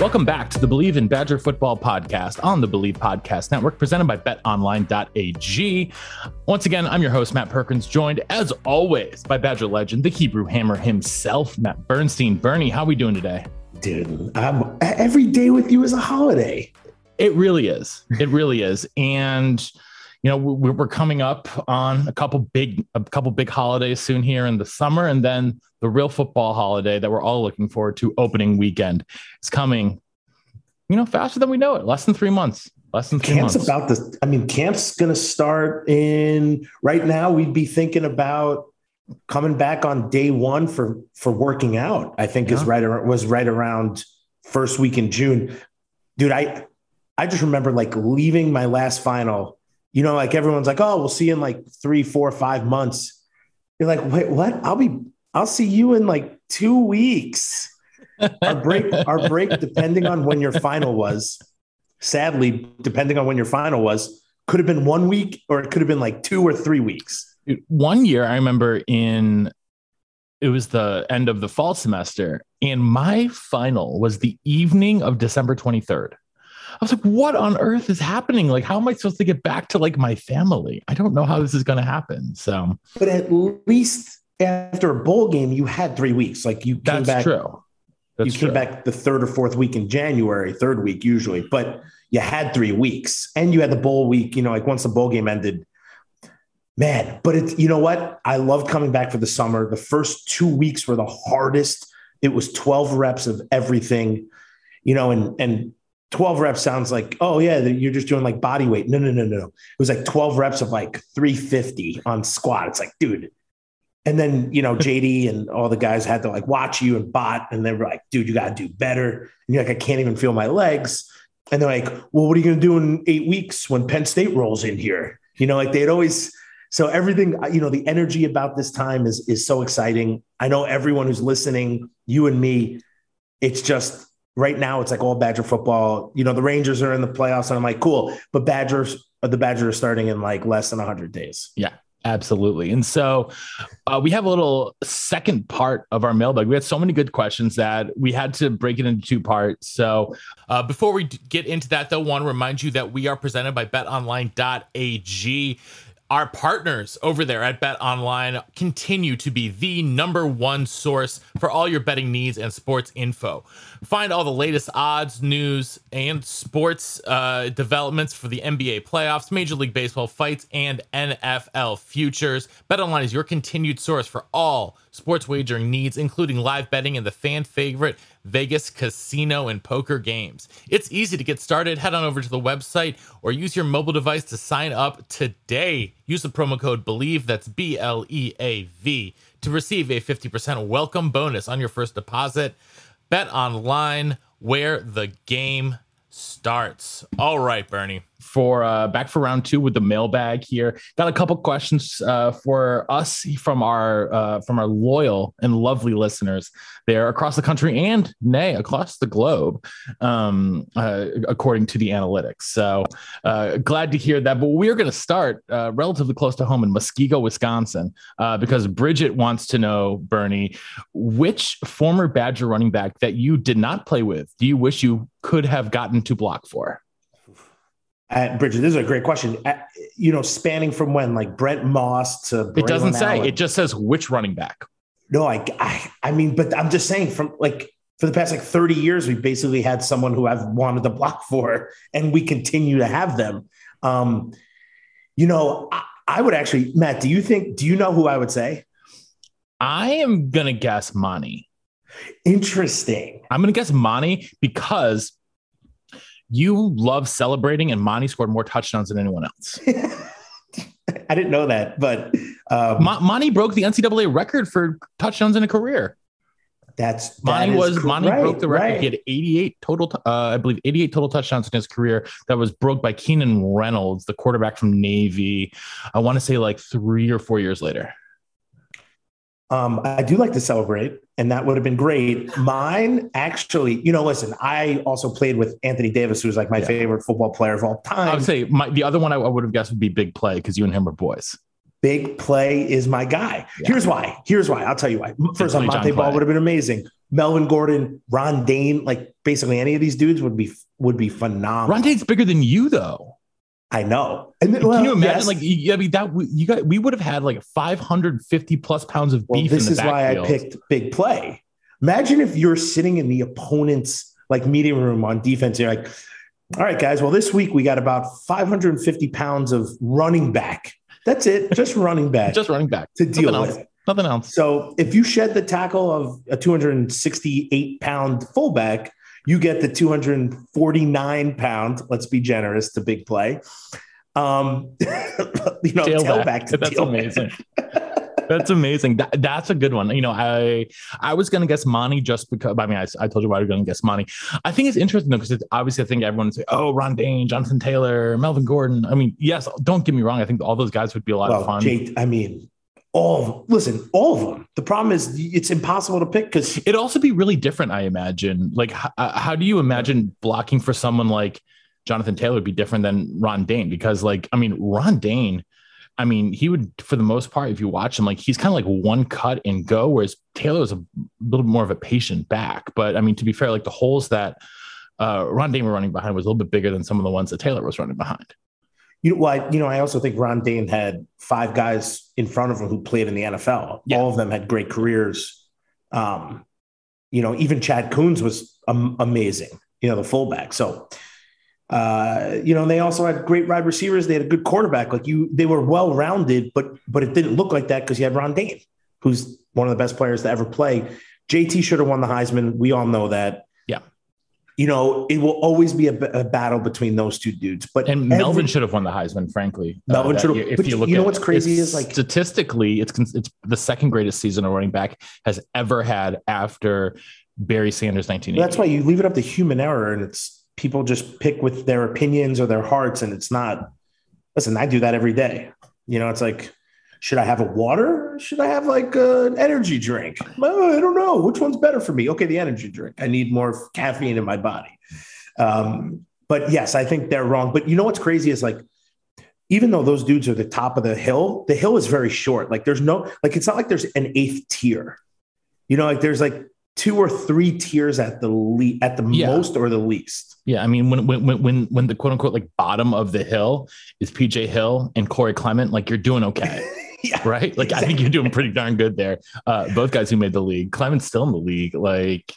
Welcome back to the Believe in Badger football podcast on the Believe Podcast Network, presented by betonline.ag. Once again, I'm your host, Matt Perkins, joined as always by Badger legend, the Hebrew Hammer himself, Matt Bernstein. Bernie, how are we doing today? Dude, every day with you is a holiday. It really is. It really is. And, you know, we're coming up on a couple big holidays soon here in the summer, and then the real football holiday that we're all looking forward to, opening weekend. It's coming, you know, faster than we know it. Less than three months. Camp's going to start in right now. We'd be thinking about coming back on day one for working out, I think. Yeah. was right around first week in June. Dude, I just remember like leaving my last final, you know, like everyone's like, oh, we'll see you in like 3, 4, 5 months. You're like, wait, what? I'll see you in like 2 weeks. Our break, depending on when your final was, sadly, could have been 1 week, or it could have been like 2 or 3 weeks. 1 year, I remember it was the end of the fall semester, and my final was the evening of December 23rd. I was like, what on earth is happening? Like, how am I supposed to get back to like my family? I don't know how this is going to happen. So, but at least after a bowl game, you had 3 weeks. Like you came back. That's true. You came back the third or fourth week in January, third week usually, but you had 3 weeks and you had the bowl week, you know, like once the bowl game ended, man. But it's, you know what? I loved coming back for the summer. The first 2 weeks were the hardest. It was 12 reps of everything, you know, and 12 reps sounds like, oh yeah, you're just doing like body weight. No. It was like 12 reps of like 350 on squat. It's like, dude. And then, you know, JD and all the guys had to like watch you and bot. And they were like, dude, you got to do better. And you're like, I can't even feel my legs. And they're like, well, what are you going to do in 8 weeks when Penn State rolls in here? You know, like they'd always, so everything, you know, the energy about this time is so exciting. I know everyone who's listening, you and me, it's just, right now, it's like all Badger football. You know, the Rangers are in the playoffs, and I'm like, cool. But the Badgers are starting in like less than 100 days. Yeah, absolutely. And so we have a little second part of our mailbag. We had so many good questions that we had to break it into two parts. So before we get into that, though, I want to remind you that we are presented by betonline.ag. Our partners over there at BetOnline continue to be the number one source for all your betting needs and sports info. Find all the latest odds, news, and sports developments for the NBA playoffs, Major League Baseball fights, and NFL futures. BetOnline is your continued source for all sports wagering needs, including live betting and the fan favorite Vegas casino and poker games. It's easy to get started. Head on over to the website or use your mobile device to sign up today. Use the promo code BELIEVE, that's BLEAV, to receive a 50% welcome bonus on your first deposit. Bet online, where the game starts. All right, Bernie. Back for round two with the mailbag here. Got a couple questions for us from our loyal and lovely listeners there across the country and across the globe, according to the analytics. So glad to hear that. But we're going to start relatively close to home in Muskego, Wisconsin, because Bridget wants to know, Bernie, which former Badger running back that you did not play with do you wish you could have gotten to block for? Bridget, this is a great question. You know, spanning from when, like Brent Moss to Braylon Allen. It doesn't say. It just says which running back. No, I mean, but I'm just saying from like for the past like 30 years, we basically had someone who I've wanted to block for, and we continue to have them. You know, I would actually, Matt, do you know who I would say? I am going to guess Monty. Interesting. I'm going to guess Monty because you love celebrating, and Monty scored more touchdowns than anyone else. I didn't know that, but Monty broke the NCAA record for touchdowns in a career. Monty broke the record. Right. He had 88 total, 88 total touchdowns in his career. That was broke by Keenan Reynolds, the quarterback from Navy. I want to say like 3 or 4 years later. I do like to celebrate, and that would have been great. Mine actually, you know, listen, I also played with Anthony Davis, who's like my favorite football player of all time. I would say the other one I would have guessed would be Big Play, because you and him are boys. Big Play is my guy. Yeah. Here's why. I'll tell you why. First on Montee Ball would have been amazing. Melvin Gordon, Ron Dayne, like basically any of these dudes would be phenomenal. Ron Dayne's bigger than you, though. I know. And then, can you imagine? Yes. Like, I mean, we would have had like 550 plus pounds of beef. This is why I picked Big Play. Imagine if you're sitting in the opponent's like meeting room on defense. You're like, all right, guys. Well, this week we got about 550 pounds of running back. That's it. Just running back. Just running back. To deal with it. Nothing else. So if you shed the tackle of a 268-pound fullback, you get the 249-pound, let's be generous, to Big Play. You know, tailback to that's amazing. That's amazing. That's a good one. You know, I was going to guess Monty just because, I mean, I told you why I was going to guess Monty. I think it's interesting, though, because it's obviously I think everyone would say, oh, Ron Dayne, Jonathan Taylor, Melvin Gordon. I mean, yes, don't get me wrong. I think all those guys would be a lot of fun. Jake, I mean, all of them. The problem is it's impossible to pick because it'd also be really different, I imagine. Like, how do you imagine blocking for someone like Jonathan Taylor would be different than Ron Dayne? Because, like, I mean, Ron Dayne, I mean, he would, for the most part, if you watch him, like he's kind of like one cut and go, whereas Taylor is a little more of a patient back. But I mean, to be fair, like the holes that Ron Dayne were running behind was a little bit bigger than some of the ones that Taylor was running behind. I also think Ron Dayne had five guys in front of him who played in the NFL. Yeah. All of them had great careers. You know, even Chad Coons was amazing, you know, the fullback. So, you know, and they also had great wide receivers. They had a good quarterback. Like they were well-rounded, but it didn't look like that because you had Ron Dayne, who's one of the best players to ever play. JT should have won the Heisman. We all know that. Yeah. You know, it will always be a battle between those two dudes. But Melvin should have won the Heisman, frankly. Melvin should have. If you look, you know what's crazy is like statistically, it's the second greatest season a running back has ever had after Barry Sanders 1980. That's why you leave it up to human error, and it's. People just pick with their opinions or their hearts, and it's not. Listen, I do that every day. You know, it's like, should I have a water? Should I have like an energy drink? Oh, I don't know. Which one's better for me? Okay, the energy drink. I need more caffeine in my body. But yes, I think they're wrong. But you know what's crazy is like, even though those dudes are the top of the hill is very short. Like there's no, like it's not like there's an eighth tier. You know, like there's like 2 or 3 tiers at the most or the least. Yeah, I mean, when the quote unquote like bottom of the hill is PJ Hill and Corey Clement, like you're doing okay, right? Like exactly. I think you're doing pretty darn good there. Both guys who made the league, Clement's still in the league. Like,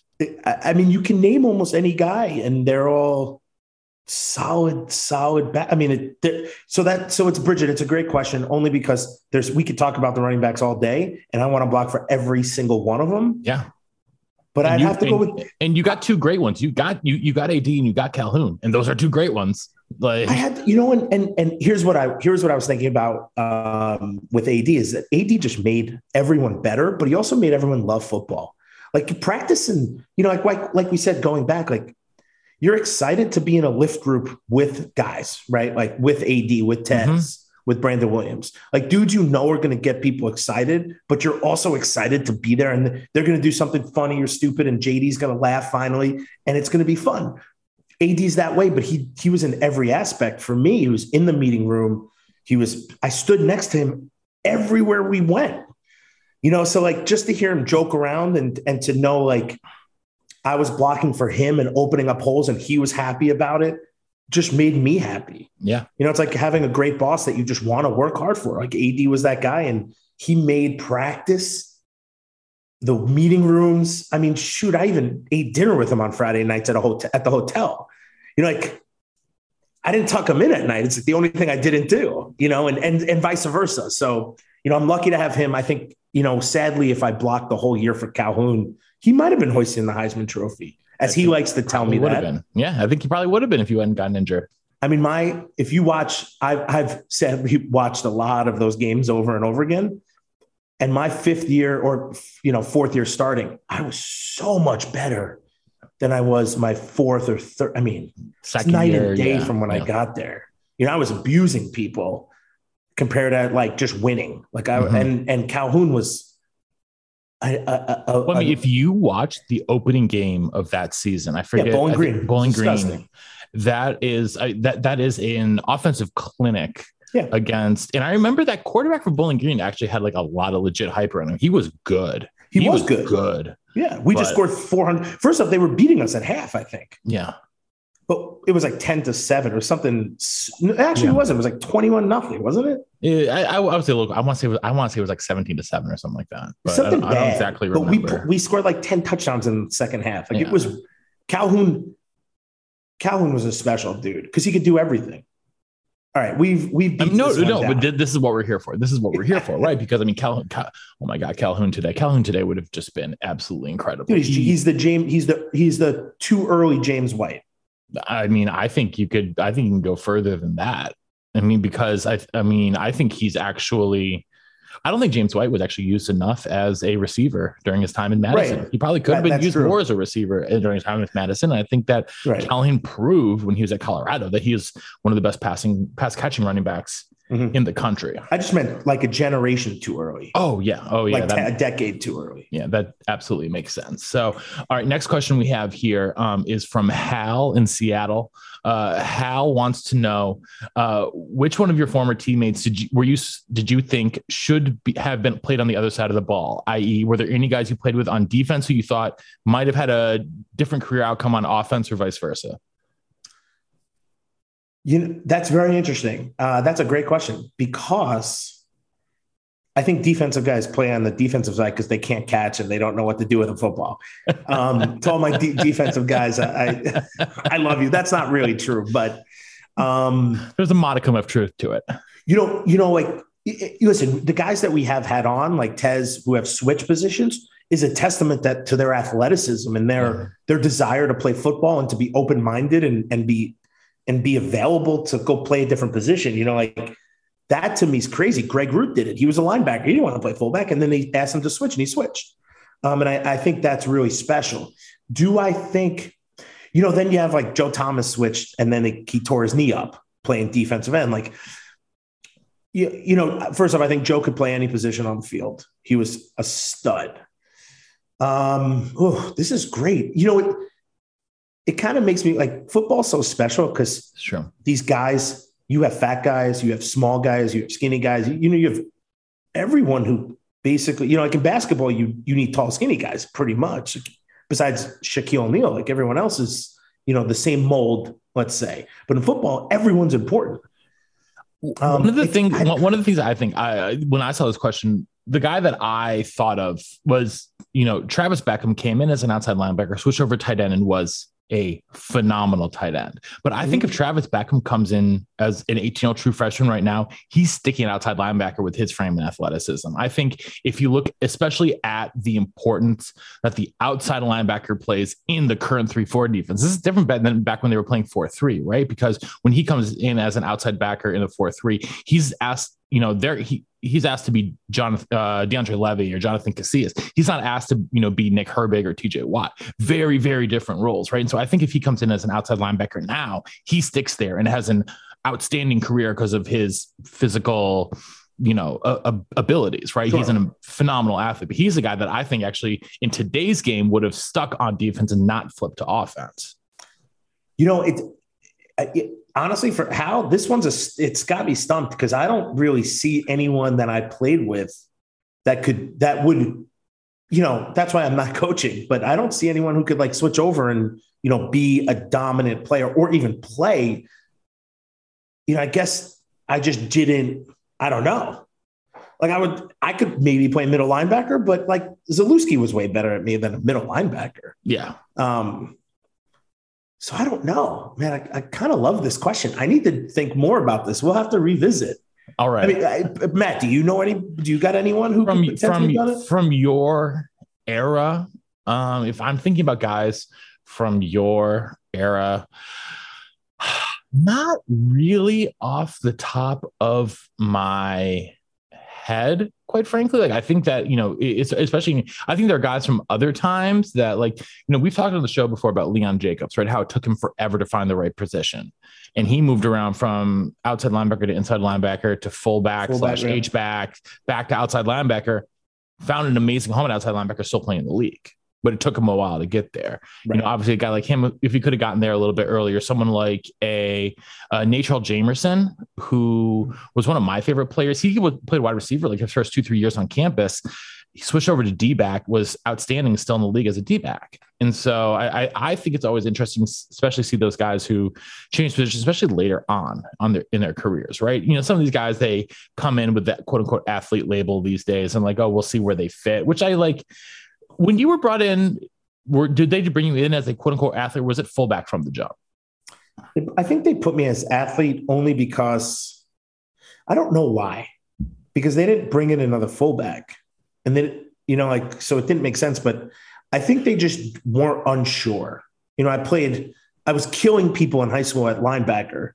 I mean, you can name almost any guy, and they're all solid. I mean, so it's Bridget. It's a great question, only because we could talk about the running backs all day, and I want to block for every single one of them. Yeah. But I'd have to go with. And you got two great ones. You got AD and you got Calhoun, and those are two great ones. Like I had, you know, and here's what I was thinking about with AD is that AD just made everyone better, but he also made everyone love football. Like practicing, you know, like we said, going back, like you're excited to be in a lift group with guys, right? Like with AD, with Tez, with Brandon Williams, like dudes, you know, are going to get people excited, but you're also excited to be there, and they're going to do something funny or stupid, and JD's going to laugh finally, and it's going to be fun. AD's that way, but he was in every aspect for me. He was in the meeting room. I stood next to him everywhere we went, you know? So like just to hear him joke around and to know, like I was blocking for him and opening up holes and he was happy about it. Just made me happy. Yeah. You know, it's like having a great boss that you just want to work hard for. Like AD was that guy, and he made practice, the meeting rooms. I mean, shoot, I even ate dinner with him on Friday nights at the hotel. You know, like I didn't tuck them in at night. It's like the only thing I didn't do, you know, and vice versa. So, you know, I'm lucky to have him. I think, you know, sadly, if I blocked the whole year for Calhoun, he might have been hoisting the Heisman Trophy, as he likes to tell me that. Yeah, I think he probably would have been if you hadn't gotten injured. I mean, if you watch, I've sadly watched a lot of those games over and over again. And my fifth year or, you know, fourth year starting, I was so much better than I was my fourth or third. I mean, second night year, and day from when I got there. You know, I was abusing people compared to like just winning. Like I and Calhoun was. Well, I mean, if you watch the opening game of that season, I forget Bowling Green. That is an offensive clinic. Yeah. Against, and I remember that quarterback for Bowling Green actually had like a lot of legit hype around him. He was good. He was good. Yeah. We just scored 400. First off, they were beating us at half, I think. Yeah. But it was like 10-7 or something. Actually, it wasn't. It was like 21-0, wasn't it? Yeah, I would say, look, I want to say it was like 17-7 or something like that. But something I don't exactly remember. But we scored like 10 touchdowns in the second half. Like it was Calhoun was a special dude because he could do everything. All right, we've but this is what we're here for. This is what we're here for, right? Because I mean, Calhoun today would have just been absolutely incredible. Dude, he's the too early James White. I mean, I think you can go further than that. I mean, because I think he's actually. I don't think James White was actually used enough as a receiver during his time in Madison. Right. He probably could have been used more as a receiver during his time with Madison. And I think that Calhoun proved when he was at Colorado that he is one of the best pass catching running backs in the country. I just meant like a generation too early. Oh yeah. Like a decade too early. Yeah, that absolutely makes sense. So, all right, next question we have here is from Hal in Seattle. Hal wants to know which one of your former teammates did you think should have been played on the other side of the ball, i.e. were there any guys you played with on defense who you thought might have had a different career outcome on offense or vice versa? You know, that's very interesting. That's a great question because I think defensive guys play on the defensive side because they can't catch and they don't know what to do with a football. To all my defensive guys, I love you. That's not really true, but there's a modicum of truth to it. Listen, the guys that we have had on, like Tez, who have switched positions, is a testament to their athleticism and their desire to play football and to be open-minded and be available to go play a different position. You know, like that to me is crazy. Greg Root did it. He was a linebacker. He didn't want to play fullback. And then they asked him to switch and he switched. And I think that's really special. Do I think, you know, then you have like Joe Thomas switched and then he tore his knee up playing defensive end. Like, you know, first off, I think Joe could play any position on the field. He was a stud. This is great. You know what? It kind of makes me like football's so special because these guys, you have fat guys, you have small guys, you have skinny guys, you know, you have everyone who basically, you know, like in basketball, you need tall, skinny guys pretty much besides Shaquille O'Neal. Like everyone else is, you know, the same mold, let's say, but in football, everyone's important. One of the things I think when I saw this question, the guy that I thought of was, you know, Travis Beckum came in as an outside linebacker, switched over to tight end and was a phenomenal tight end. But I think if Travis Beckum comes in as an 18-year-old true freshman right now, he's sticking an outside linebacker with his frame and athleticism. I think if you look especially at the importance that the outside linebacker plays in the current 3-4 defense, this is different than back when they were playing 4-3, right? Because when he comes in as an outside backer in the 4-3, he's asked, you know, he's asked to be DeAndre Levy or Jonathan Casillas. He's not asked to, you know, be Nick Herbig or TJ Watt. Very, very different roles, right? And so I think if he comes in as an outside linebacker now, he sticks there and has an outstanding career because of his physical, you know, abilities, right? Sure. He's a phenomenal athlete, but he's a guy that I think actually in today's game would have stuck on defense and not flipped to offense. You know, it honestly, for Hal, this it's got me stumped because I don't really see anyone that I played with that would, you know, that's why I'm not coaching, but I don't see anyone who could like switch over and, you know, be a dominant player or even play. You know, I guess I just didn't, I don't know. Like I could maybe play middle linebacker, but like Zalewski was way better at me than a middle linebacker. Yeah. So I don't know, man. I kind of love this question. I need to think more about this. We'll have to revisit. All right. I mean, Matt, do you know any? Do you got anyone who from your era? If I'm thinking about guys from your era, not really off the top of my head, quite frankly. Like, I think that, you know, it's especially, I think there are guys from other times that, like, you know, we've talked on the show before about Leon Jacobs, right? How it took him forever to find the right position. And he moved around from outside linebacker to inside linebacker to fullback/H H-back, back to outside linebacker, found an amazing home at outside linebacker, still playing in the league, but it took him a while to get there. Right. You know, obviously a guy like him, if he could have gotten there a little bit earlier, someone like a Natrell Jamerson, who was one of my favorite players. He played wide receiver like his first 2-3 years on campus. He switched over to D-back, was outstanding still in the league as a D-back. And so I think it's always interesting, especially see those guys who change positions, especially later in their careers, right? You know, some of these guys, they come in with that quote unquote athlete label these days and like, oh, we'll see where they fit, which I like. When you were brought in, did they bring you in as a quote unquote athlete? Or was it fullback from the jump? I think they put me as athlete only because I don't know why, because they didn't bring in another fullback. And then, you know, like, so it didn't make sense, but I think they just weren't unsure. You know, I was killing people in high school at linebacker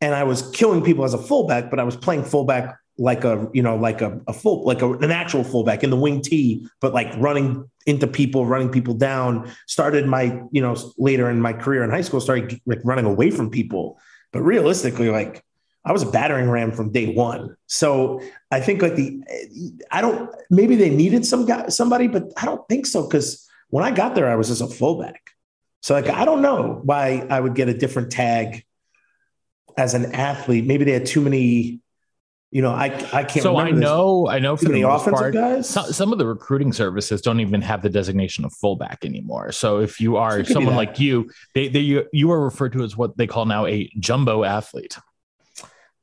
and I was killing people as a fullback, but I was playing fullback like an actual fullback in the wing tee, but like running people down. Started my, you know, later in my career in high school, started like running away from people. But realistically, like I was a battering ram from day one. So I think like maybe they needed somebody, but I don't think so. Cause when I got there, I was just a fullback. So like, I don't know why I would get a different tag as an athlete. Maybe they had too many, you know, I can't. So I know for the offensive part, guys, some of the recruiting services don't even have the designation of fullback anymore. So if you are someone like you, you are referred to as what they call now a jumbo athlete.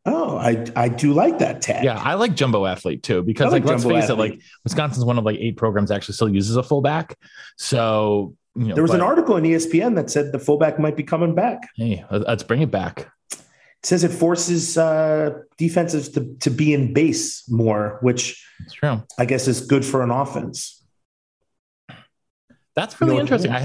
Oh, I do like that tag. Yeah, I like jumbo athlete too, because like let's face it, like Wisconsin's one of like 8 programs that actually still uses a fullback. So you know, there was an article in ESPN that said the fullback might be coming back. Hey, let's bring it back. It says it forces defenses to be in base more, which I guess is good for an offense. That's really interesting. I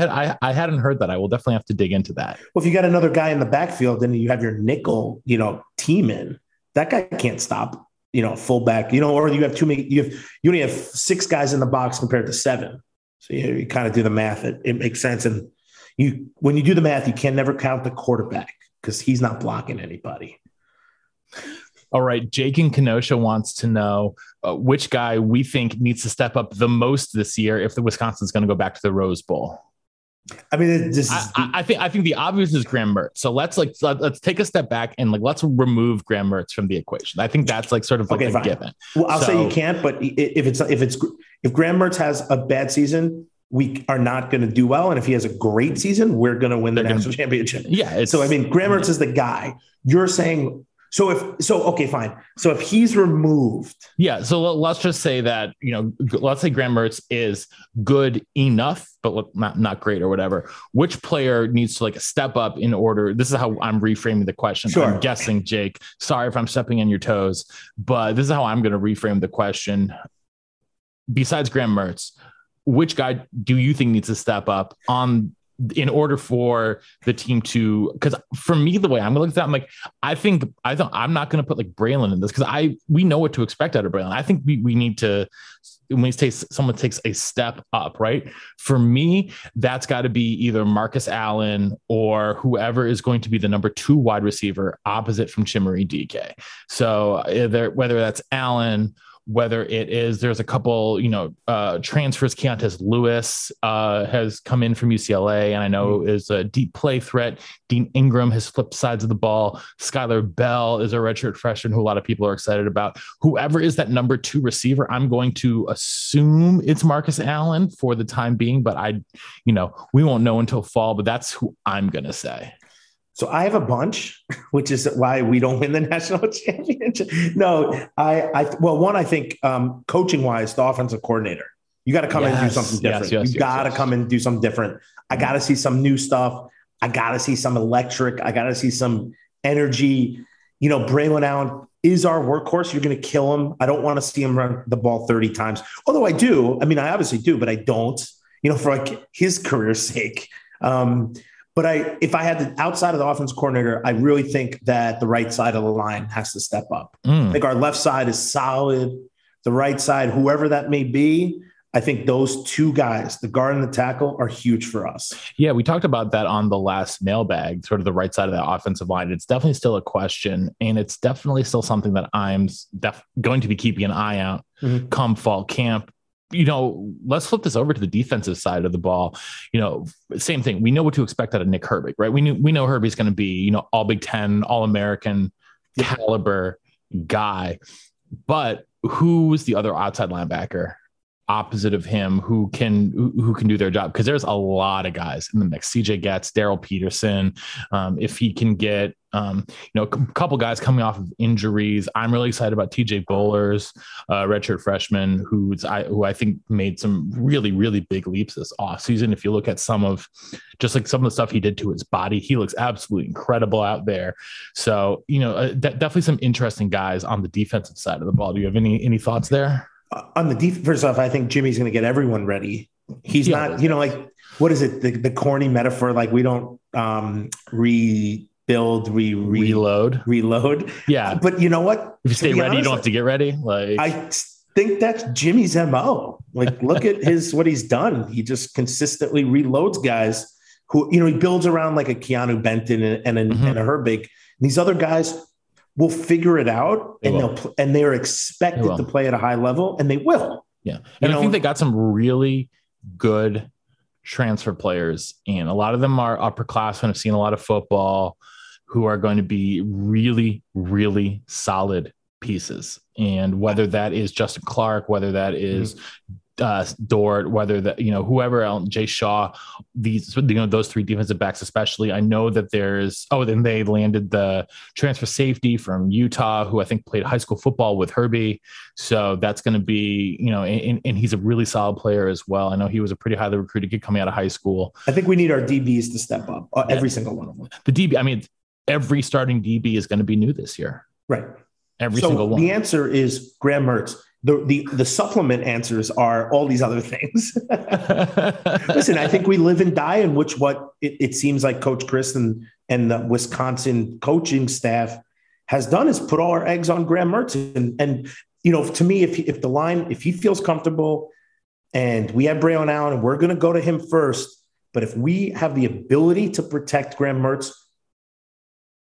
hadn't heard that. I will definitely have to dig into that. Well, if you got another guy in the backfield and you have your nickel, you know, team in, that guy can't stop, you know, fullback, you know, or you have too many, you only have 6 guys in the box compared to 7. So you kind of do the math. It makes sense. And when you do the math, you can never count the quarterback, because he's not blocking anybody. All right. Jake in Kenosha wants to know which guy we think needs to step up the most this year if the Wisconsin's going to go back to the Rose Bowl. I mean, I think the obvious is Graham Mertz. So let's take a step back and like let's remove Graham Mertz from the equation. I think that's like sort of like a given. Well, I'll say you can't, but if Graham Mertz has a bad season, we are not going to do well. And if he has a great season, we're going to win the national championship. Yeah. So, I mean, Graham Mertz is the guy you're saying. Okay, fine. So if he's removed. Yeah. So let's just say that, you know, let's say Graham Mertz is good enough, but not great or whatever. Which player needs to like step up in order? This is how I'm reframing the question. Sure. I'm guessing, Jake, sorry if I'm stepping on your toes, but this is how I'm going to reframe the question. Besides Graham Mertz, which guy do you think needs to step up in order for the team to, because for me, the way I'm going to look at that, I'm like, I'm not going to put like Braylon in this because we know what to expect out of Braylon. I think we need to, when someone takes a step up, right? For me, that's got to be either Marcus Allen or whoever is going to be the number 2 wide receiver opposite from Chimmery DK. So whether that's Allen, whether it is, there's a couple, you know, transfers. Keontae Lewis has come in from UCLA and I know is a deep play threat. Dean Ingram has flipped sides of the ball. Skylar Bell is a redshirt freshman who a lot of people are excited about. Whoever is that number 2 receiver, I'm going to assume it's Marcus Allen for the time being, but you know, we won't know until fall, but that's who I'm going to say. So I have a bunch, which is why we don't win the national championship. No, I think coaching wise, the offensive coordinator, you got to come in and do something different. You got to come in and do something different. I got to see some new stuff. I got to see some electric. I got to see some energy. You know, Braylon Allen is our workhorse. You're going to kill him. I don't want to see him run the ball 30 times. Although I do. I mean, I obviously do, but I don't, you know, for like his career's sake. But if I had the outside of the offense coordinator, I really think that the right side of the line has to step up. I think our left side is solid. The right side, whoever that may be, I think those two guys, the guard and the tackle, are huge for us. Yeah, we talked about that on the last mailbag, sort of the right side of that offensive line. It's definitely still a question, and it's definitely still something that I'm going to be keeping an eye out come fall camp. You know, let's flip this over to the defensive side of the ball. You know, same thing. We know what to expect out of Nick Herbig, right? We know Herbig's going to be, you know, all Big Ten, all American caliber guy, but who's the other outside linebacker opposite of him who can do their job? Because there's a lot of guys in the mix. CJ Getz, Daryl Peterson. If he can get, a couple guys coming off of injuries. I'm really excited about TJ Bowlers, redshirt freshman, who I think made some really, really big leaps this offseason. If you look at some of the stuff he did to his body, he looks absolutely incredible out there. So, you know, definitely some interesting guys on the defensive side of the ball. Do you have any thoughts there? On the defense, first off, I think Jimmy's going to get everyone ready. He's not, you know, like, what is it? The corny metaphor, like we don't rebuild, we reload. Yeah. But you know what? If you stay ready, you don't have to get ready. Like, I think that's Jimmy's MO. Like, look at what he's done. He just consistently reloads guys who, you know, he builds around like a Keanu Benton and a Herbig. And these other guys will figure it out, and they're expected to play at a high level, and they will. Yeah. And I think they got some really good transfer players in. A lot of them are upperclassmen, have seen a lot of football, who are going to be really, really solid pieces. And whether that is Justin Clark, whether that is Dort, whether that, you know, whoever else, Jay Shaw, those three defensive backs, especially. I know that then they landed the transfer safety from Utah, who I think played high school football with Herbie. So that's going to be, you know, and he's a really solid player as well. I know he was a pretty highly recruited kid coming out of high school. I think we need our DBs to step up, every single one of them. Every starting DB is going to be new this year. Right. Every single one. The answer is Graham Mertz. The supplement answers are all these other things. Listen, I think we live and die in what it seems like Coach Chris and the Wisconsin coaching staff has done is put all our eggs on Graham Mertz. And you know, to me, if he feels comfortable and we have Braylon Allen and we're going to go to him first, but if we have the ability to protect Graham Mertz,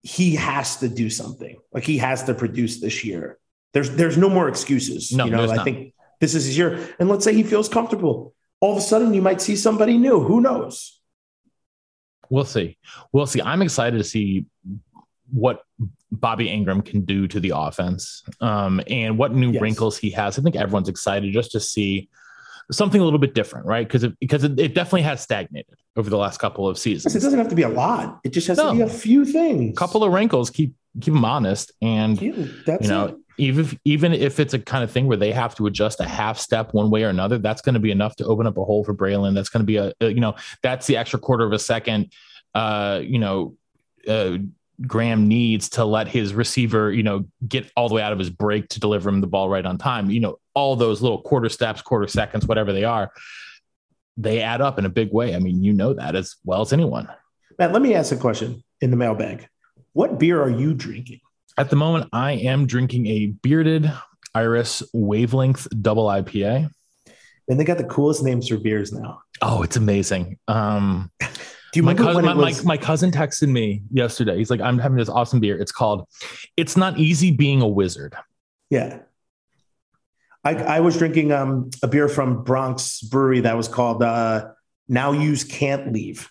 he has to do something. Like, he has to produce this year. There's no more excuses. No, you know, I think this is his year. And let's say he feels comfortable. All of a sudden, you might see somebody new. Who knows? We'll see. I'm excited to see what Bobby Ingram can do to the offense, and what new wrinkles he has. I think everyone's excited just to see something a little bit different, right? Because it definitely has stagnated over the last couple of seasons. It doesn't have to be a lot. It just has to be a few things. A couple of wrinkles. Keep them honest. And, that's it. Even if it's a kind of thing where they have to adjust a half step one way or another, that's going to be enough to open up a hole for Braylon. That's going to be that's the extra quarter of a second, Graham needs to let his receiver, you know, get all the way out of his break to deliver him the ball right on time. You know, all those little quarter steps, quarter seconds, whatever they are, they add up in a big way. I mean, you know that as well as anyone. Matt, let me ask a question in the mailbag. What beer are you drinking? At the moment, I am drinking a Bearded Iris Wavelength Double IPA. And they got the coolest names for beers now. Oh, it's amazing. My cousin texted me yesterday. He's like, I'm having this awesome beer. It's called It's Not Easy Being a Wizard. Yeah. I was drinking a beer from Bronx Brewery that was called Now Yous Can't Leave.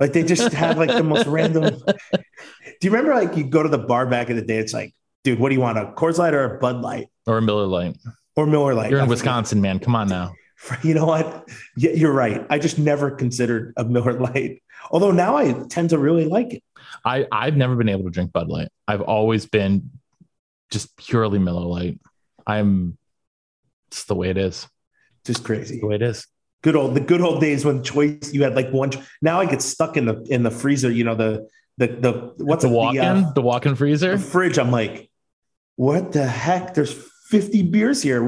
Like, they just have like the most random. Do you remember, like, you go to the bar back in the day? It's like, dude, what do you want? A Coors Light or a Bud Light? Or a Miller Light. You're in Wisconsin, man. Come on now. You know what? Yeah, you're right. I just never considered a Miller Light. Although now I tend to really like it. I've never been able to drink Bud Light. I've always been just purely Miller Light. It's the way it is. Just crazy. It's the way it is. Good old days when choice you had like one. Now I get stuck in the freezer. You know the walk-in freezer, the fridge. I'm like, what the heck? There's 50 beers here.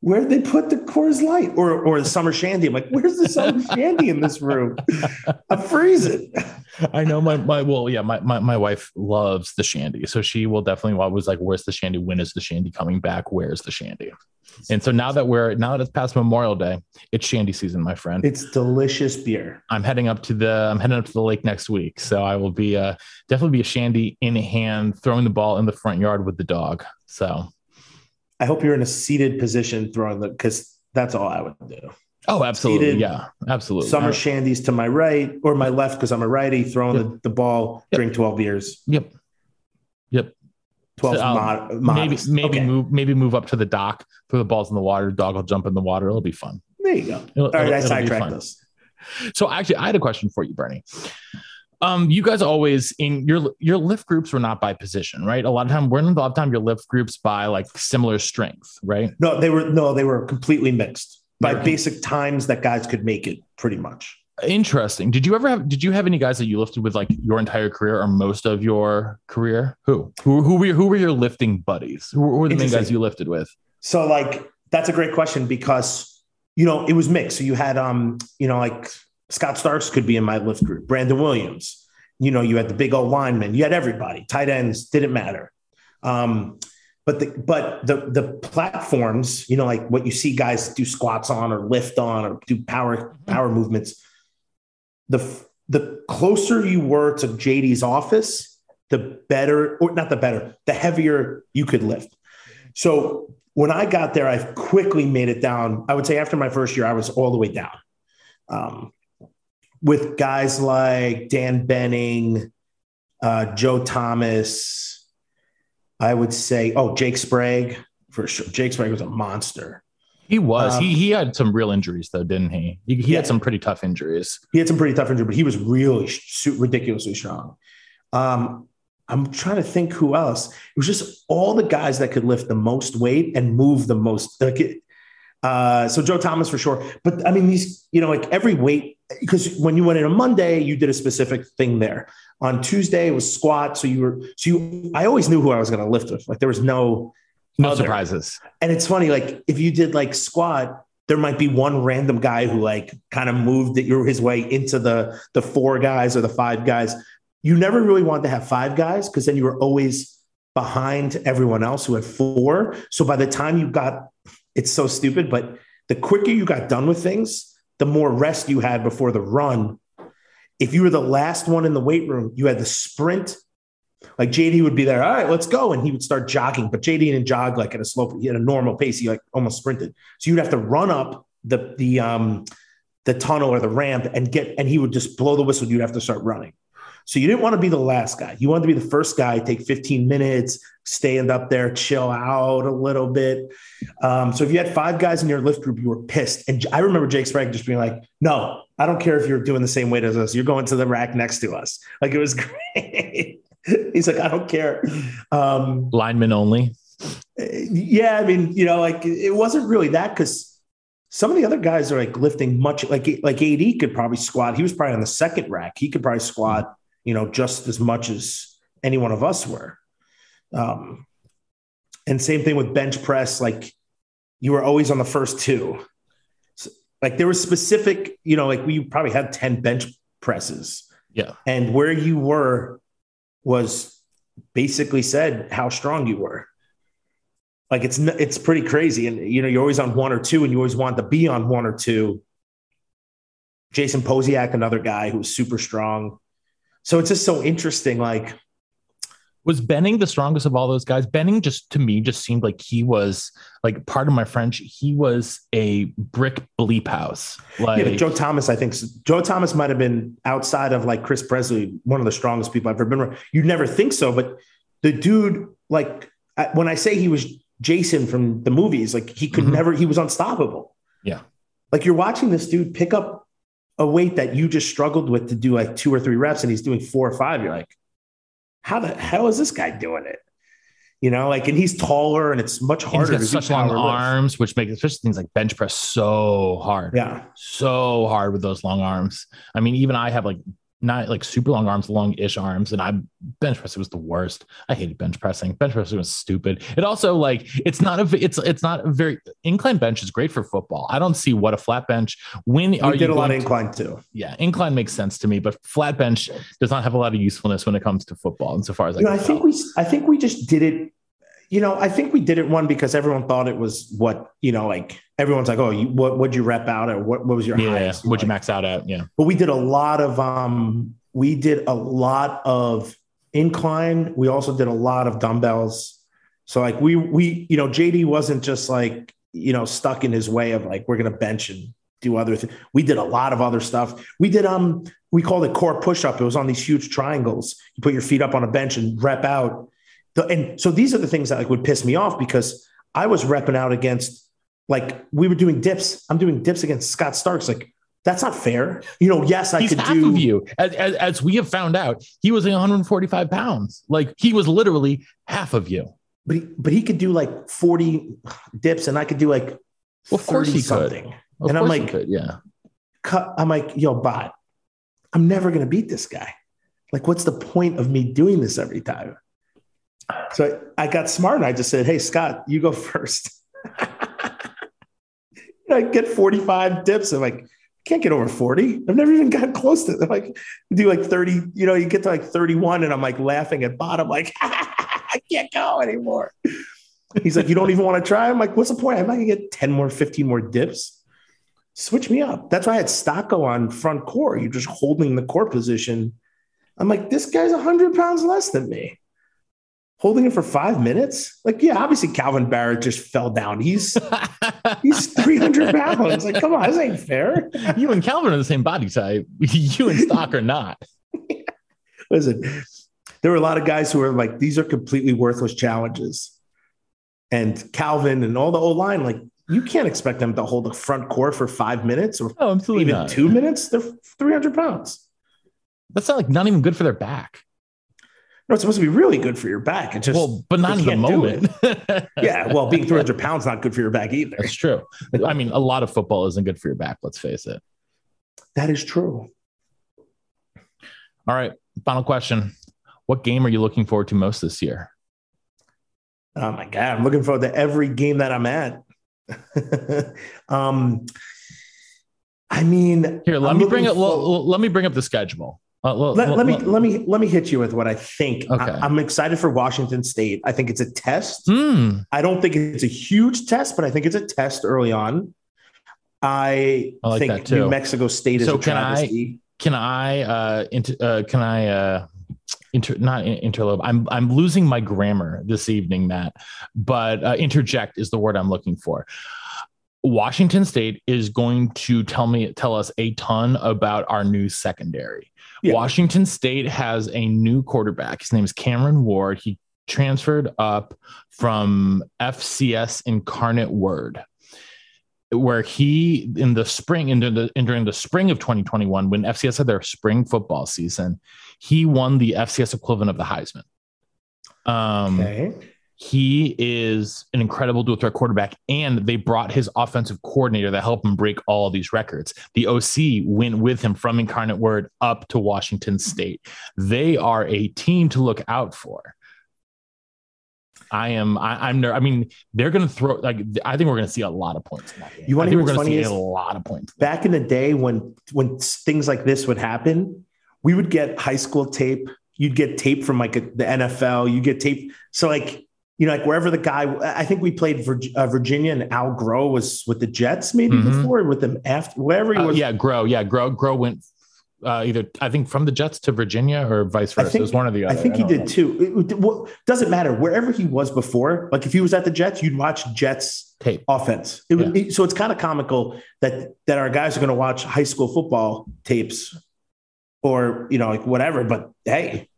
Where did they put the Coors Light or the Summer Shandy? I'm like, where's the Summer Shandy in this room? I'm freezing. I know my wife loves the Shandy. So she will definitely always like, where's the Shandy? When is the Shandy coming back? Where's the Shandy? And so now that it's past Memorial Day, it's Shandy season, my friend. It's delicious beer. I'm heading up to the lake next week. So I will be definitely be a Shandy in hand, throwing the ball in the front yard with the dog. So I hope you're in a seated position throwing the, because that's all I would do. Oh, absolutely. Seated, yeah, absolutely. Summer Shandies to my right or my left, because I'm a righty, throwing the ball, drink 12 beers. Yep. 12 so, modest. Maybe move up to the dock, throw the balls in the water, dog will jump in the water. It'll be fun. There you go. All right, I sidetracked this. So actually, I had a question for you, Bernie. You guys always in your lift groups were not by position, right? A lot of time your lift groups by like similar strength, right? No, they were completely mixed by basic times that guys could make it pretty much. Interesting. Did you have any guys that you lifted with like your entire career or most of your career? Who were your lifting buddies? Who were the main guys you lifted with? So like, that's a great question because, you know, it was mixed. So you had, like, Scott Starks could be in my lift group. Brandon Williams, you know, you had the big old linemen. You had everybody. Tight ends didn't matter, but the platforms, you know, like what you see guys do squats on or lift on or do power movements. The closer you were to JD's office, the heavier you could lift. So when I got there, I quickly made it down. I would say after my first year, I was all the way down. With guys like Dan Benning, Joe Thomas, I would say, Jake Sprague for sure. Jake Sprague was a monster. He was. He had some real injuries though, didn't he? He had some pretty tough injuries. He had some pretty tough injuries, but he was really ridiculously strong. I'm trying to think who else. It was just all the guys that could lift the most weight and move the most. So Joe Thomas for sure. But I mean, these, you know, like every weight, because when you went in on Monday, you did a specific thing there. On Tuesday, it was squat. I always knew who I was going to lift with. Like there was no surprises. And it's funny, like if you did like squat, there might be one random guy who like kind of moved his way into the four guys or the five guys. You never really wanted to have five guys because then you were always behind everyone else who had four. So by the time you got, it's so stupid, but the quicker you got done with things, the more rest you had before the run. If you were the last one in the weight room, you had the sprint. Like JD would be there. All right, let's go. And he would start jogging, but JD didn't jog like at a slope. He had a normal pace. He like almost sprinted. So you'd have to run up the tunnel or the ramp and he would just blow the whistle. You'd have to start running. So you didn't want to be the last guy. You wanted to be the first guy, take 15 minutes, stand up there, chill out a little bit. So if you had five guys in your lift group, you were pissed. And I remember Jake Sprague just being like, no, I don't care if you're doing the same weight as us. You're going to the rack next to us. Like it was great. He's like, I don't care. Linemen only. Yeah. I mean, you know, like it wasn't really that because some of the other guys are like lifting much like AD could probably squat. He was probably on the second rack. He could probably squat, you know, just as much as any one of us were. And same thing with bench press. Like you were always on the first two. So, like there was specific, you know, like we probably had 10 bench presses. Yeah. And where you were was basically said how strong you were. Like it's pretty crazy. And, you know, you're always on one or two and you always want to be on one or two. Jason Posiak, another guy who was super strong. So it's just so interesting. Like, was Benning the strongest of all those guys? Benning to me seemed like he was like, pardon my French, he was a brick bleep house. Like, yeah, but Joe Thomas might've been outside of like Chris Presley, one of the strongest people I've ever been around. You'd never think so, but the dude, like when I say he was Jason from the movies, like he could never, he was unstoppable. Yeah. Like you're watching this dude pick up a weight that you just struggled with to do like two or three reps and he's doing four or five. You're like, how the hell is this guy doing it? You know, like, and he's taller, and it's much harder. He's got such long arms, which make especially things like bench press so hard. Yeah, so hard with those long arms. I mean, even I have like not like super long arms, long-ish arms, and I bench press. It was the worst. I hated bench pressing. Bench pressing was stupid. It also like it's not a very incline bench is great for football. I don't see what a flat bench when are you did a lot of incline too. Yeah, incline makes sense to me, but flat bench does not have a lot of usefulness when it comes to football. And so far as I think we just did it. You know, I think we did it one because everyone thought it was what, you know, like everyone's like, oh, what'd you rep out at? What was your highest? What'd you max out at? Yeah. But we did a lot of, incline. We also did a lot of dumbbells. So like we, you know, JD wasn't just like, you know, stuck in his way of like, we're going to bench and do other things. We did a lot of other stuff. We did, we called it core push-up. It was on these huge triangles. You put your feet up on a bench and rep out. And so these are the things that like would piss me off because I was repping out against, like we were doing dips. I'm doing dips against Scott Starks. Like that's not fair. You know, yes, I could do. He's half of you. As we have found out, he was 145 pounds. Like he was literally half of you. But he could do like 40 dips and I could do like 30 something. And I'm like, yeah. I'm like, yo, bot, I'm never going to beat this guy. Like, what's the point of me doing this every time? So I got smart and I just said, hey, Scott, you go first. I get 45 dips. I'm like, I can't get over 40. I've never even gotten close to it. I'm like, do like 30, you know, you get to like 31 and I'm like laughing at bottom. Like, I can't go anymore. He's like, you don't even want to try. I'm like, what's the point? I'm not going to get 10 more, 15 more dips. Switch me up. That's why I had Stocko on front core. You're just holding the core position. I'm like, this guy's 100 pounds less than me. Holding it for 5 minutes? Like, yeah, obviously Calvin Barrett just fell down. He's 300 pounds. Like, come on, this ain't fair. You and Calvin are the same body type. You and Stock are not. Listen, there were a lot of guys who were like, these are completely worthless challenges. And Calvin and all the O-line, like, you can't expect them to hold a front core for 5 minutes or even not. 2 minutes. They're 300 pounds. That's not like not even good for their back. No, it's supposed to be really good for your back. It's just, well, but not in the moment. Yeah. Well, being 300 pounds, not good for your back either. That's true. I mean, a lot of football isn't good for your back. Let's face it. That is true. All right. Final question. What game are you looking forward to most this year? Oh my God. I'm looking forward to every game that I'm at. I mean, here, let me bring up the schedule. Let me hit you with what I think. Okay. I'm excited for Washington State. I think it's a test. I don't think it's a huge test, but I think it's a test early on. I think New Mexico State is a travesty. Can I interlope? I'm losing my grammar this evening, Matt, but interject is the word I'm looking for. Washington State is going to tell us a ton about our new secondary. Yeah. Washington State has a new quarterback. His name is Cameron Ward. He transferred up from FCS Incarnate Word, where he in the spring and during the spring of 2021, when FCS had their spring football season, he won the FCS equivalent of the Heisman. Okay. He is an incredible dual threat quarterback, and they brought his offensive coordinator that helped him break all of these records. The OC went with him from Incarnate Word up to Washington State. They are a team to look out for. They're going to throw. Like, I think we're going to see a lot of points in that game. You want to hear what's funny? Is a lot of points. Back in the day, when things like this would happen, we would get high school tape. You'd get tape from like the NFL. You get tape. So like. You know, like wherever the guy, I think we played Virginia and Al Groh was with the Jets maybe before with them after, wherever he was. Yeah, Groh. Yeah, Groh went either, I think, from the Jets to Virginia or vice versa. It was one or the other. I think he did too. Well, doesn't matter. Wherever he was before, like if he was at the Jets, you'd watch Jets tape offense. So it's kind of comical that our guys are going to watch high school football tapes or, you know, like whatever. But hey.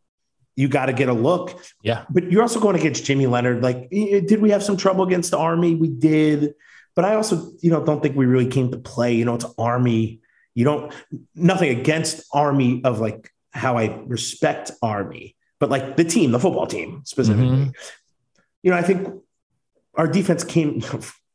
You got to get a look. Yeah. But you're also going against Jimmy Leonhard. Like, did we have some trouble against the Army? We did. But I also, you know, don't think we really came to play. You know, it's Army. Nothing against Army of like how I respect Army, but like the team, the football team specifically. you know, I think our defense came,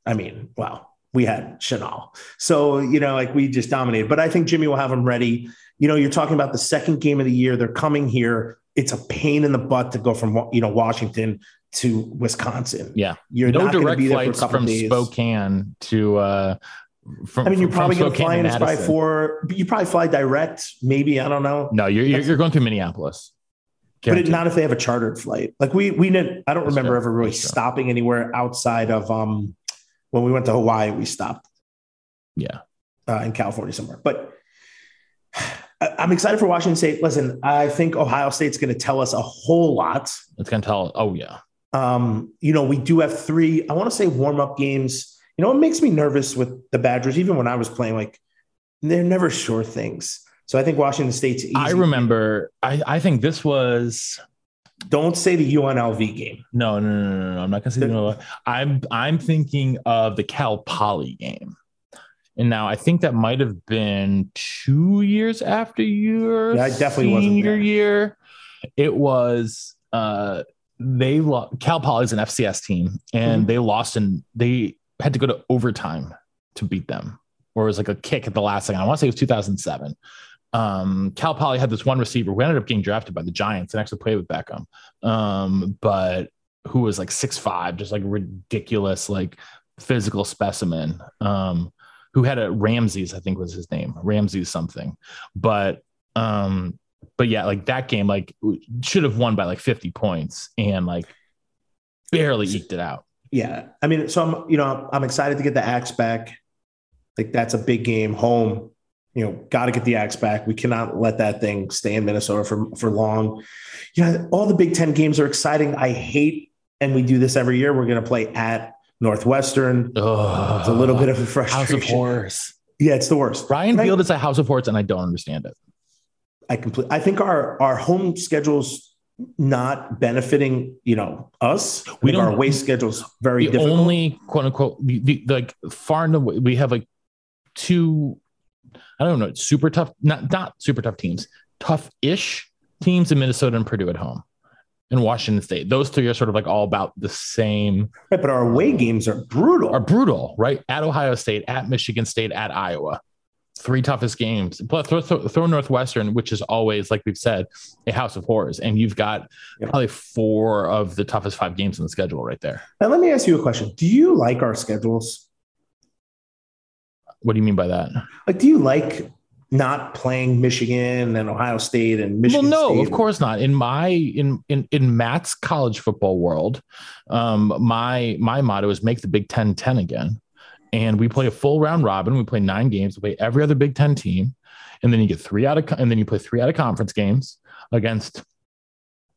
I mean, wow, we had Chenal. So, you know, like we just dominated, but I think Jimmy will have them ready. You know, you're talking about the second game of the year. They're coming here. It's a pain in the butt to go from, you know, Washington to Wisconsin. Yeah. You're no not direct be there flights from days. Spokane to, you're probably going to fly in by 4. You probably fly direct. Maybe. I don't know. No, you're going through Minneapolis. Guaranteed. But not if they have a chartered flight. Like we didn't, I don't That's remember fair. Ever really That's stopping fair. Anywhere outside of, when we went to Hawaii, we stopped. Yeah. In California somewhere, but I'm excited for Washington State. Listen, I think Ohio State's going to tell us a whole lot. It's going to tell. Oh yeah. You know, we do have 3, I want to say warm-up games. You know, it makes me nervous with the Badgers. Even when I was playing, like they're never sure things. So I think Washington State's easy. I remember. I think this was. Don't say the UNLV game. No. I'm not going to say UNLV. I'm thinking of the Cal Poly game. And now I think that might have been 2 years after your senior year. It was. They Cal Poly is an FCS team, and they lost and they had to go to overtime to beat them, or it was like a kick at the last second. I want to say it was 2007. Cal Poly had this one receiver. We ended up getting drafted by the Giants and actually played with Beckum, but who was like 6'5", just like ridiculous, like physical specimen, who had a Ramses, I think was his name, Ramses something. But yeah, like that game, like should have won by like 50 points and like barely eked it out. Yeah. I mean, so I'm excited to get the Axe back. Like that's a big game home, you know, got to get the Axe back. We cannot let that thing stay in Minnesota for long. You know, all the Big Ten games are exciting. I hate, and we do this every year. We're going to play at Northwestern. It's a little bit of a frustration. House of horrors. Yeah. It's the worst. Ryan Field is a house of horrors and I don't understand it. I think our home schedule's not benefiting, you know, us. We don't, our away schedule's very difficult. Only quote unquote, like far and away, we have like 2, I don't know, super tough, not super tough teams, tough-ish teams in Minnesota and Purdue at home and Washington State. Those 3 are sort of like all about the same. Right, but our away games are brutal. Right? At Ohio State, at Michigan State, at Iowa. 3 toughest games, plus throw Northwestern, which is always, like we've said, a house of horrors. And you've got probably 4 of the toughest 5 games in the schedule right there. Now, let me ask you a question. Do you like our schedules? What do you mean by that? Like, do you like not playing Michigan and Ohio State and Michigan? Well, no, State? Of course not. In my, in Matt's college football world, my motto is make the Big Ten 10 again. And we play a full round robin. We play 9 games. We play every other Big Ten team, and then you get 3 out of, and then you play 3 out of conference games against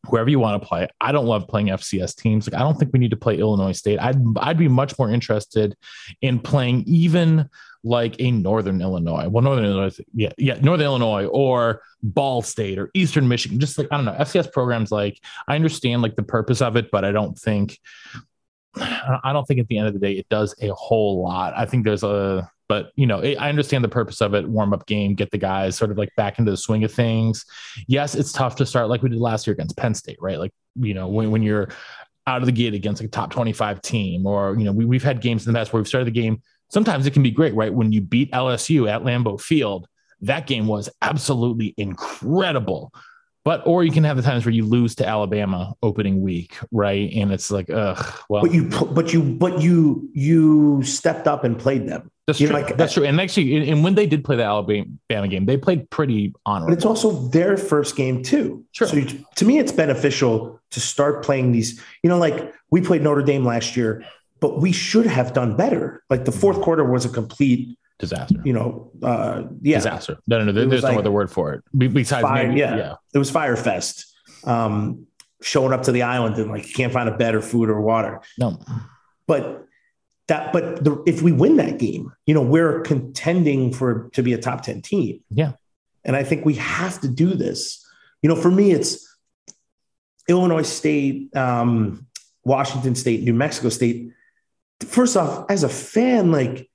whoever you want to play. I don't love playing FCS teams. Like I don't think we need to play Illinois State. I'd be much more interested in playing even like a Northern Illinois. Well, Northern Illinois or Ball State or Eastern Michigan. Just like I don't know FCS programs. Like I understand like the purpose of it, but I don't think. At the end of the day, it does a whole lot. I think but you know, I understand the purpose of it. Warm up game, get the guys sort of like back into the swing of things. Yes, it's tough to start like we did last year against Penn State, right? Like, you know, when you're out of the gate against like a top 25 team or, you know, we've had games in the past where we've started the game. Sometimes it can be great, right? When you beat LSU at Lambeau Field, that game was absolutely incredible. But, or you can have the times where you lose to Alabama opening week. Right. And it's like, well, but you stepped up and played them. That's true. Like, that's true. And actually, and when they did play the Alabama game, they played pretty honorable. But it's also their first game too. Sure. So to me, it's beneficial to start playing these, you know, like we played Notre Dame last year, but we should have done better. Like the 4th quarter was a complete disaster, you know, disaster. No. There's like no other word for it besides fire, maybe, yeah. It was fire fest. Showing up to the island and like you can't find a bed or food or water. No, but if we win that game, you know, we're contending to be a top 10 team. Yeah, and I think we have to do this. You know, for me, it's Illinois State, Washington State, New Mexico State. First off, as a fan, like.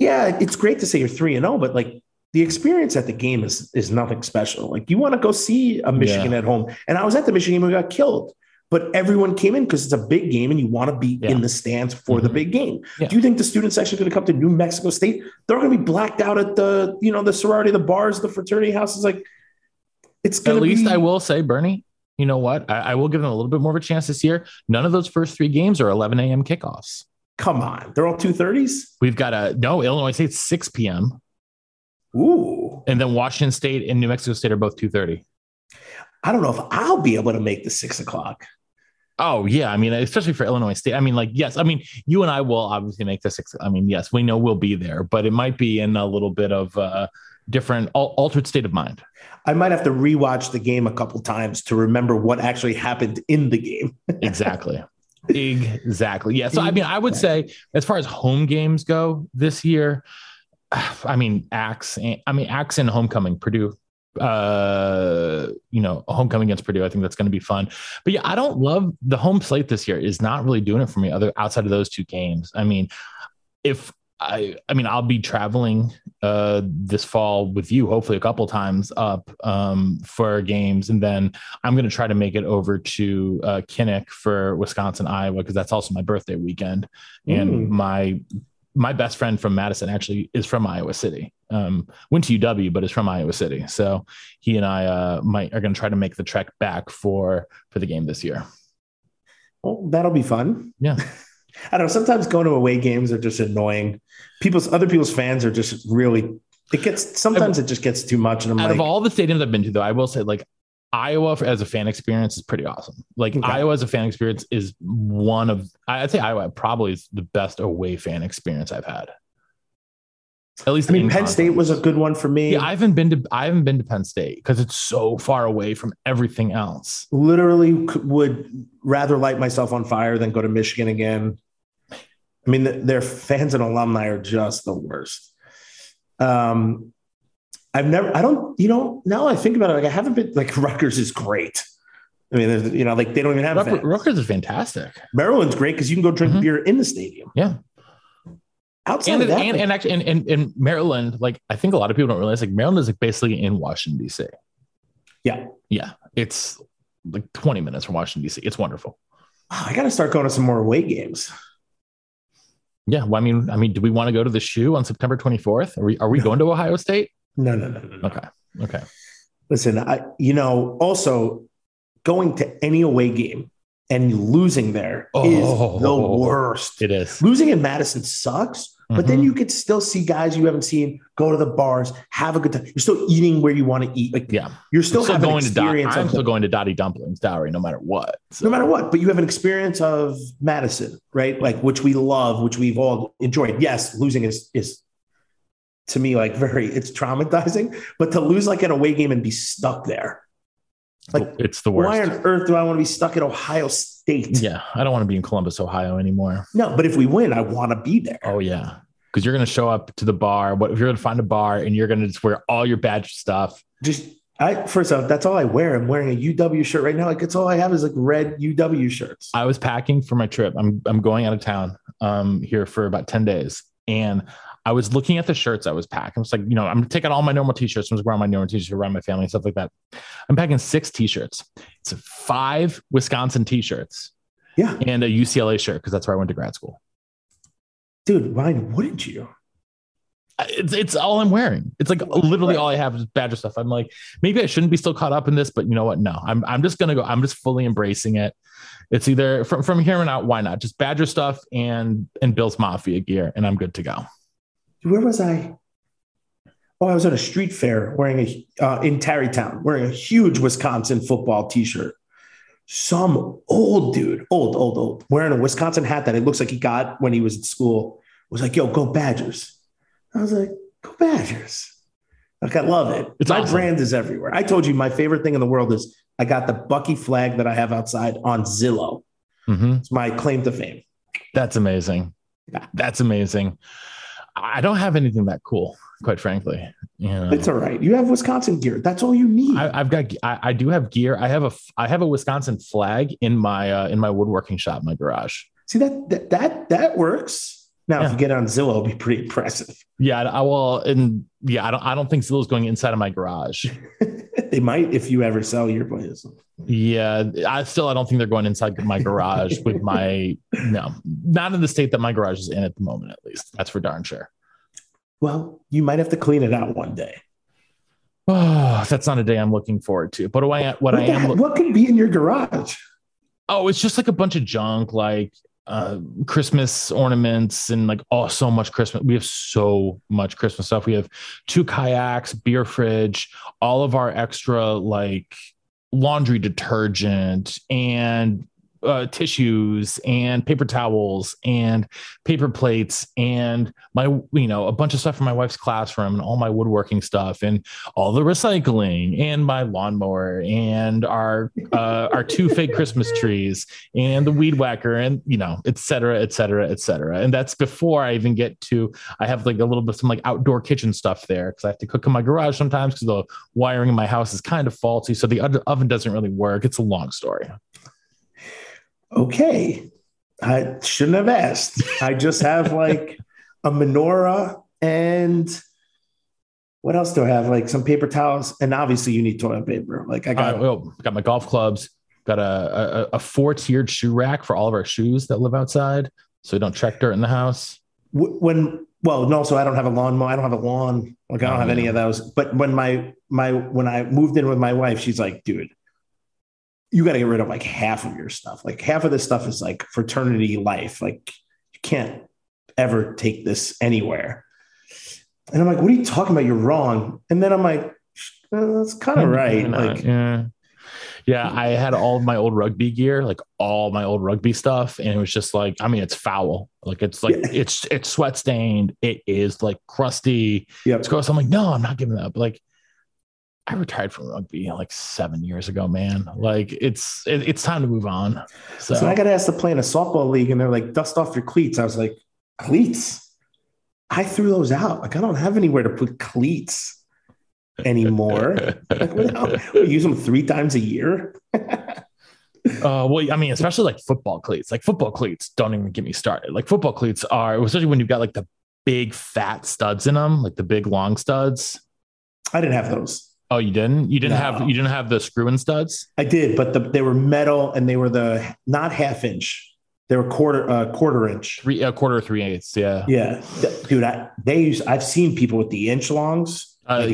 Yeah, it's great to say you're 3-0, but like the experience at the game is nothing special. Like you want to go see a Michigan at home. And I was at the Michigan game and we got killed. but everyone came in because it's a big game and you want to be in the stands for the big game. Yeah. Do you think the student section is going to come to New Mexico State? They're going to be blacked out at the, you know, the sorority, the bars, the fraternity houses. Like, it's going to be. At least I will say, Bernie, you know what? I will give them a little bit more of a chance this year. None of those first three games are 11 a.m. kickoffs. Come on. They're all 2:30s. We've got Illinois State's 6 p.m. Ooh. And then Washington State and New Mexico State are both 2:30. I don't know if I'll be able to make the 6 o'clock. Oh yeah. I mean, especially for Illinois State. I mean, like, yes, I mean, you and I will obviously make the 6. I mean, yes, we know we'll be there, but it might be in a little bit of a different altered state of mind. I might have to rewatch the game a couple times to remember what actually happened in the game. Exactly. Yeah. So, I mean, I would say as far as home games go this year, I mean, Axe and homecoming, Purdue, homecoming against Purdue. I think that's going to be fun, but yeah, I don't love the home slate this year. Is not really doing it for me outside of those two games. I mean, I'll be traveling this fall with you, hopefully a couple times up for our games. And then I'm going to try to make it over to Kinnick for Wisconsin, Iowa, because that's also my birthday weekend. And my best friend from Madison actually is from Iowa City. Went to UW, but is from Iowa City. So he and I are going to try to make the trek back for the game this year. Well, that'll be fun. Yeah. I don't know. Sometimes going to away games are just annoying. Other people's fans are just really, it just gets too much. And I'm out of all the stadiums I've been to, though, I will say, like, Iowa as a fan experience is pretty awesome. Like, okay. Iowa as a fan experience is I'd say Iowa probably is the best away fan experience I've had. At least, I mean, Penn State was a good one for me. Yeah, I haven't been to Penn State because it's so far away from everything else. Literally would rather light myself on fire than go to Michigan again. I mean, their fans and alumni are just the worst. Now I think about it, like, I haven't been, like, Rutgers is great. I mean, you know, like, they don't even have Rutgers is fantastic. Maryland's great because you can go drink beer in the stadium. Yeah. Outside of that, and Maryland, like, I think a lot of people don't realize, like, Maryland is, like, basically in Washington, D.C. Yeah. Yeah. It's like 20 minutes from Washington, D.C. It's wonderful. Oh, I got to start going to some more away games. Yeah. Well, I mean, do we want to go to the Shoe on September 24th? Are we going to Ohio State? No. Okay. Listen, also going to any away game and losing there is the worst. It is. Losing in Madison sucks, but then you could still see guys you haven't seen go to the bars, have a good time. You're still eating where you want to eat. Like, yeah, you're still having going experience. I'm still going to Dottie Dumplings Dowry, no matter what. So. No matter what, but you have an experience of Madison, right? Like, which we love, which we've all enjoyed. Yes, losing is to me, like, it's traumatizing, but to lose, like, an away game and be stuck there. Like, it's the worst. Why on earth do I want to be stuck at Ohio State? Yeah, I don't want to be in Columbus, Ohio anymore. No, but if we win, I want to be there. Oh, yeah. Because you're going to show up to the bar. What if you're going to find a bar and you're going to just wear all your Badger stuff? First off, that's all I wear. I'm wearing a UW shirt right now. Like, it's all I have is, like, red UW shirts. I was packing for my trip. I'm going out of town here for about 10 days. And I was looking at the shirts I was packing. I was like, you know, I'm taking all my normal t-shirts. I was wearing my normal t-shirts around my family and stuff like that. I'm packing 6 t-shirts. It's 5 Wisconsin t-shirts. Yeah. And a UCLA shirt, because that's where I went to grad school. Dude, Ryan, wouldn't you? It's all I'm wearing. It's like literally all I have is Badger stuff. I'm like, maybe I shouldn't be still caught up in this, but you know what? No, I'm just going to go. I'm just fully embracing it. It's either from here on out. Why not? Just Badger stuff and Bill's Mafia gear. And I'm good to go. Where was I? Oh, I was at a street fair in Tarrytown, wearing a huge Wisconsin football t-shirt. Some old dude, old, wearing a Wisconsin hat that it looks like he got when he was at school, was like, yo, go Badgers. I was like, go Badgers. Like, I love it. It's my awesome. Brand is everywhere. I told you my favorite thing in the world is I got the Bucky flag that I have outside on Zillow. It's my claim to fame. That's amazing. Yeah. That's amazing. I don't have anything that cool, quite frankly. You know, it's all right. You have Wisconsin gear. That's all you need. I do have gear. I have a Wisconsin flag in my woodworking shop, my garage. See, that works. Now, if you get on Zillow, it'll be pretty impressive. Yeah, I will. And yeah, I don't think Zillow's going inside of my garage. They might if you ever sell your players. Yeah, I don't think they're going inside my garage with my not in the state that my garage is in at the moment, at least. That's for darn sure. Well, you might have to clean it out one day. Oh, that's not a day I'm looking forward to. But what could be in your garage? Oh, it's just like a bunch of junk, like Christmas ornaments and so much Christmas. We have so much Christmas stuff. We have 2 kayaks, beer fridge, all of our extra laundry detergent and tissues and paper towels and paper plates and my, a bunch of stuff from my wife's classroom and all my woodworking stuff and all the recycling and my lawnmower and our 2 fake Christmas trees and the weed whacker and, et cetera, et cetera, et cetera. And that's before I even get to, I have a little bit, some outdoor kitchen stuff there. 'Cause I have to cook in my garage sometimes 'cause the wiring in my house is kind of faulty. So the oven doesn't really work. It's a long story. Okay, I shouldn't have asked. I just have a menorah and what else do I have? Some paper towels and obviously you need toilet paper. I got my golf clubs, got a 4-tiered shoe rack for all of our shoes that live outside so we don't track dirt in the house. So I don't have a lawnmower. I don't have a lawn. I don't have any of those. But when I moved in with my wife, she's like, dude, you got to get rid of half of your stuff. Half of this stuff is fraternity life. You can't ever take this anywhere. And I'm like, what are you talking about? You're wrong. And then I'm like, that's kind of right. Yeah, I had all of my old rugby gear, all my old rugby stuff. And it was just it's foul. It's sweat stained. It is crusty. Yep. It's gross. I'm like, no, I'm not giving that up. I retired from rugby 7 years ago, man. It's time to move on. So I got asked to play in a softball league and they're like, dust off your cleats. I was like, cleats? I threw those out. I don't have anywhere to put cleats anymore. We use them 3 times a year. Especially football cleats, football cleats don't even get me started. Football cleats are, especially when you've got the big fat studs in them, the big long studs. I didn't have those. Oh, you didn't? You didn't have the screw-in studs? I did, but they were metal, and they were not half inch. They were quarter inch, quarter 3/8. Yeah, yeah, dude. I've seen people with the inch longs. I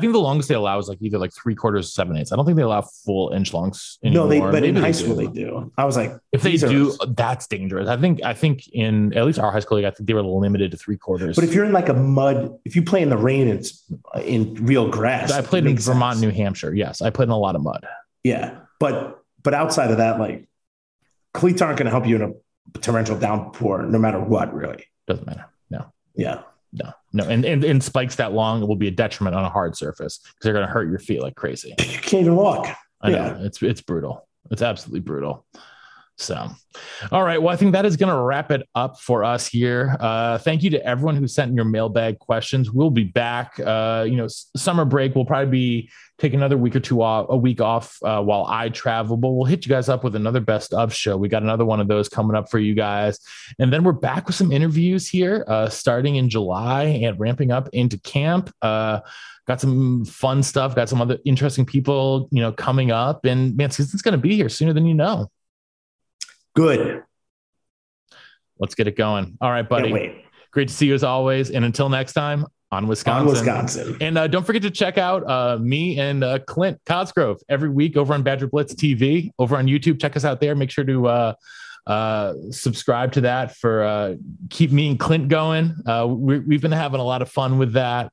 think the longest they allow is either 3/4 or 7/8. I don't think they allow full inch longs anymore. No, but in high school they do. I was like, if they do, that's dangerous. I think in at least our high school, I think they were limited to 3/4. But if you're in if you play in the rain, it's in real grass. I played in Vermont, New Hampshire. Yes, I played in a lot of mud. Yeah, but outside of that, cleats aren't going to help you in a torrential downpour, no matter what. Really, doesn't matter. No. Yeah. No. And spikes that long, it will be a detriment on a hard surface because they're going to hurt your feet like crazy. You can't even walk. I know. It's brutal. It's absolutely brutal. So, all right. Well, I think that is going to wrap it up for us here. Thank you to everyone who sent in your mailbag questions. We'll be back. Summer break, we'll probably take another week or two off, a week off while I travel, but we'll hit you guys up with another best of show. We got another one of those coming up for you guys. And then we're back with some interviews here starting in July and ramping up into camp. Got some fun stuff, got some other interesting people, coming up, and man, season's going to be here sooner than you know. Good. Let's get it going. All right, buddy. Can't wait. Great to see you as always. And until next time, on Wisconsin. On Wisconsin. And don't forget to check out me and Clint Cosgrove every week over on Badger Blitz TV, over on YouTube. Check us out there. Make sure to subscribe to that for keep me and Clint going. We've been having a lot of fun with that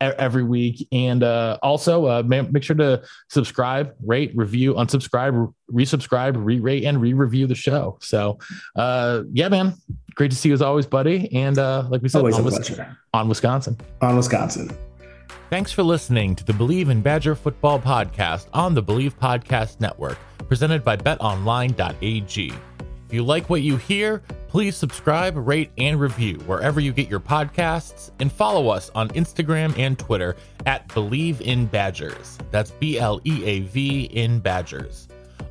every week. And also make sure to subscribe, rate, review, unsubscribe, resubscribe, re-rate, and re-review the show. So yeah, man. Great to see you as always, buddy. And like we said, on Wisconsin. On Wisconsin. Thanks for listening to the Believe in Badger Football podcast on the Believe Podcast Network, presented by betonline.ag. If you like what you hear, please subscribe, rate, and review wherever you get your podcasts, and follow us on Instagram and Twitter at Believe in Badgers. That's BLEAV in Badgers.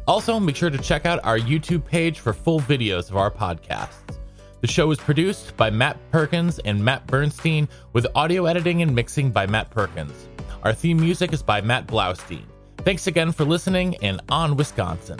Also, make sure to check out our YouTube page for full videos of our podcasts. The show is produced by Matt Perkins and Matt Bernstein, with audio editing and mixing by Matt Perkins. Our theme music is by Matt Blaustein. Thanks again for listening, and on Wisconsin.